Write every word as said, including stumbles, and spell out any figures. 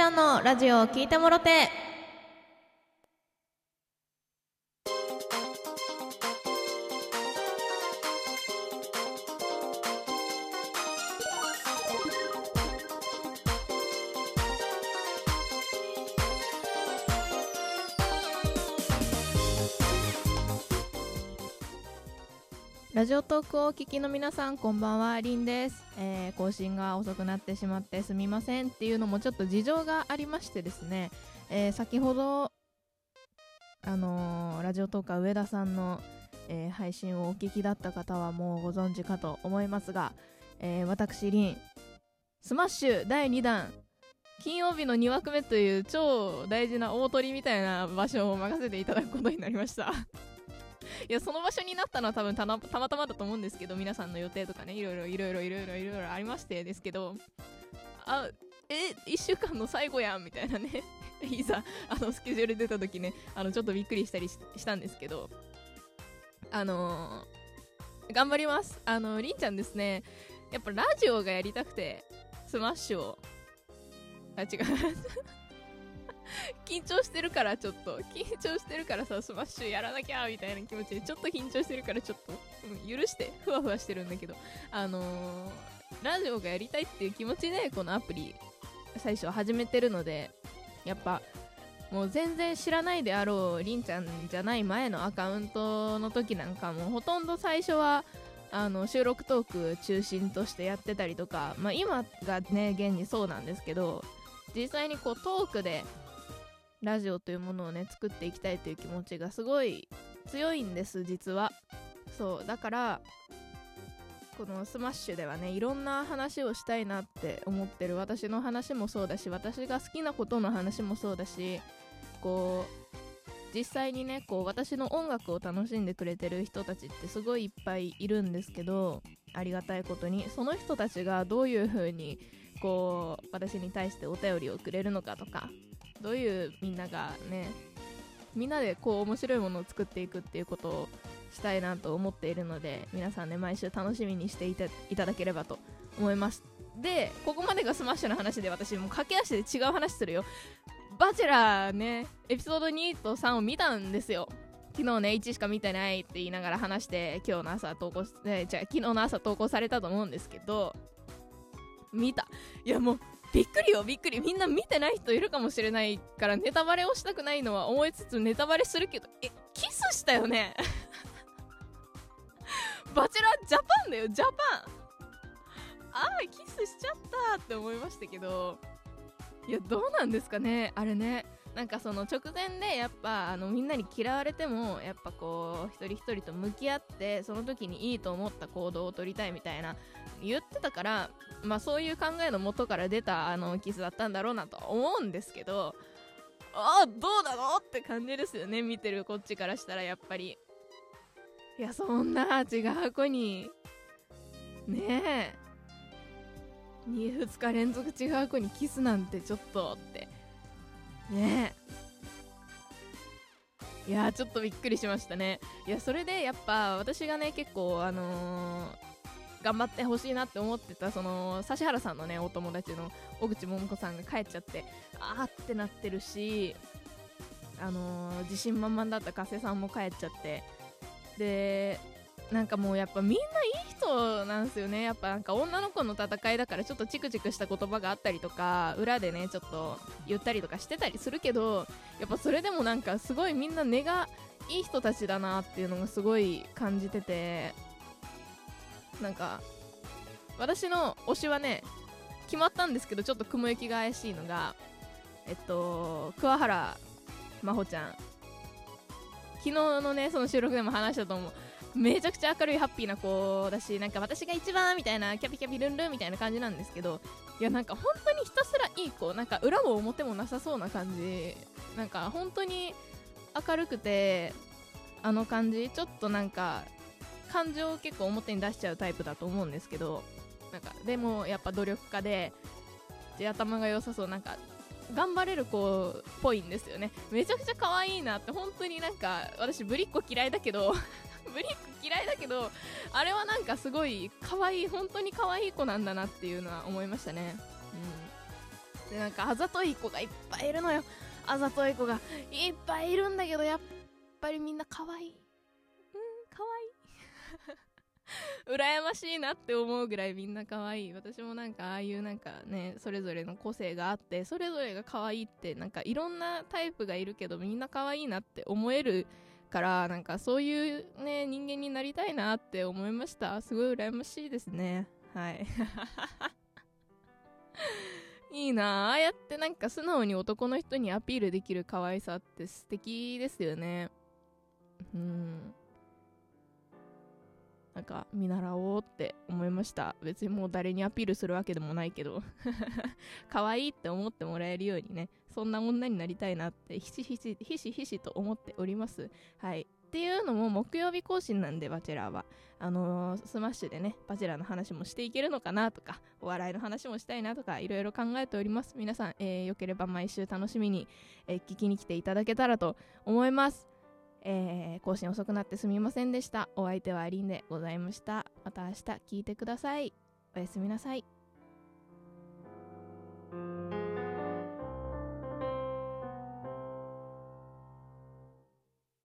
ちゃんのラジオを聞いてもろて。ラジオトークをお聞きの皆さん、こんばんは、りんです。えー、更新が遅くなってしまってすみませんっていうのもちょっと事情がありましてですね、えー、先ほどあのー、ラジオトーカー上田さんの、えー、配信をお聞きだった方はもうご存知かと思いますが、えー、私りん、スマッシュだいにだん金曜日のにわくめという超大事な大鳥みたいな場所を任せていただくことになりましたいや、その場所になったのは多分 た, なたまたまだと思うんですけど、皆さんの予定とかね、いろいろいろいろいろいろいろありましてですけど、あ、え、いっしゅうかんの最後やんみたいなねいざあのスケジュール出た時ね、あのちょっとびっくりしたり し, したんですけど、あのー、頑張ります。あのー、りんちゃんですね、やっぱラジオがやりたくてスマッシュを、あ、違う緊張してるからちょっと緊張してるからさ、スマッシュやらなきゃみたいな気持ちでちょっと緊張してるからちょっと、うん、許してふわふわしてるんだけど、あのー、ラジオがやりたいっていう気持ちでこのアプリ最初始めてるので、やっぱもう全然知らないであろうりんちゃんじゃない前のアカウントの時なんかもうほとんど最初はあの収録トーク中心としてやってたりとか、まあ、今がね現にそうなんですけど、実際にこうトークでラジオというものをね作っていきたいという気持ちがすごい強いんです、実は。そうだからこのスマッシュではね、いろんな話をしたいなって思ってる。私の話もそうだし、私が好きなことの話もそうだし、こう実際にねこう私の音楽を楽しんでくれてる人たちってすごいいっぱいいるんですけど、ありがたいことにその人たちがどういう風にこう私に対してお便りをくれるのかとか、どういうみんながね、みんなでこう面白いものを作っていくっていうことをしたいなと思っているので、皆さんね毎週楽しみにしてい た, いただければと思います。で、ここまでがスマッシュの話で、私もう駆け足で違う話するよ。バチェラーね、エピソードにとさんを見たんですよ。昨日ねいちしか見てないって言いながら話して、今日の朝投稿、えー、違う昨日の朝投稿されたと思うんですけど、見た。いやもうびっくりよ、びっくり。みんな見てない人いるかもしれないからネタバレをしたくないのは思いつつネタバレするけど、え、キスしたよねバチェラージャパンだよ、ジャパン。あー、キスしちゃったって思いましたけど、いやどうなんですかね、あれね。なんかその直前でやっぱあのみんなに嫌われても、やっぱこう一人一人と向き合ってその時にいいと思った行動を取りたいみたいな言ってたから、まあそういう考えの元から出たあのキスだったんだろうなと思うんですけど、ああどうなのって感じですよね、見てるこっちからしたら。やっぱりいやそんな違う子にねえ 2, ふつか連続違う子にキスなんてちょっとってねえ、いやちょっとびっくりしましたね。いやそれでやっぱ私がね結構あのー、頑張ってほしいなって思ってたその指原さんのねお友達の小口桃子さんが帰っちゃって、あーってなってるし、あのー、自信満々だった加瀬さんも帰っちゃって、でなんかもうやっぱみんないい人なんですよね。やっぱなんか女の子の戦いだからちょっとチクチクした言葉があったりとか、裏でねちょっと言ったりとかしてたりするけど、やっぱそれでもなんかすごいみんな根がいい人たちだなっていうのがすごい感じてて、なんか私の推しはね決まったんですけど、ちょっと雲行きが怪しいのが、えっと桑原真帆ちゃん、昨日のねその収録でも話したと思う。めちゃくちゃ明るいハッピーな子だし、なんか私が一番みたいなキャピキャピルンルンみたいな感じなんですけど、いやなんか本当にひたすらいい子、なんか裏も表もなさそうな感じ、なんか本当に明るくて、あの感じちょっとなんか感情を結構表に出しちゃうタイプだと思うんですけど、なんかでもやっぱ努力家で頭が良さそう、なんか頑張れる子っぽいんですよね。めちゃくちゃ可愛いなって、本当になんか私ぶりっ子嫌いだけどブリック嫌いだけど、あれはなんかすごい可愛い、本当に可愛い子なんだなっていうのは思いましたね。でなんかあざとい子がいっぱいいるのよ。あざとい子がいっぱいいるんだけど、やっぱりみんな可愛い。うん、可愛い。羨ましいなって思うぐらいみんな可愛い。私もなんかああいうなんかね、それぞれの個性があって、それぞれが可愛いってなんかいろんなタイプがいるけど、みんな可愛いなって思えるから、なんかそういうね、人間になりたいなって思いました。すごい羨ましいですね。はい。いいなあ、あやってなんか素直に男の人にアピールできる可愛さって素敵ですよね。うん。なんか見習おうって思いました。別にもう誰にアピールするわけでもないけど、可愛いって思ってもらえるようにね、そんな女になりたいなってひしひし、ひしひしと思っております。はい。っていうのも木曜日更新なんで、バチェラーはあのー、スマッシュでねバチェラーの話もしていけるのかなとか、お笑いの話もしたいなとか、いろいろ考えております。皆さん、えー、よければ毎週楽しみに、えー、聞きに来ていただけたらと思います。えー、更新遅くなってすみませんでした。お相手はアリンでございました。また明日聞いてください。おやすみなさい。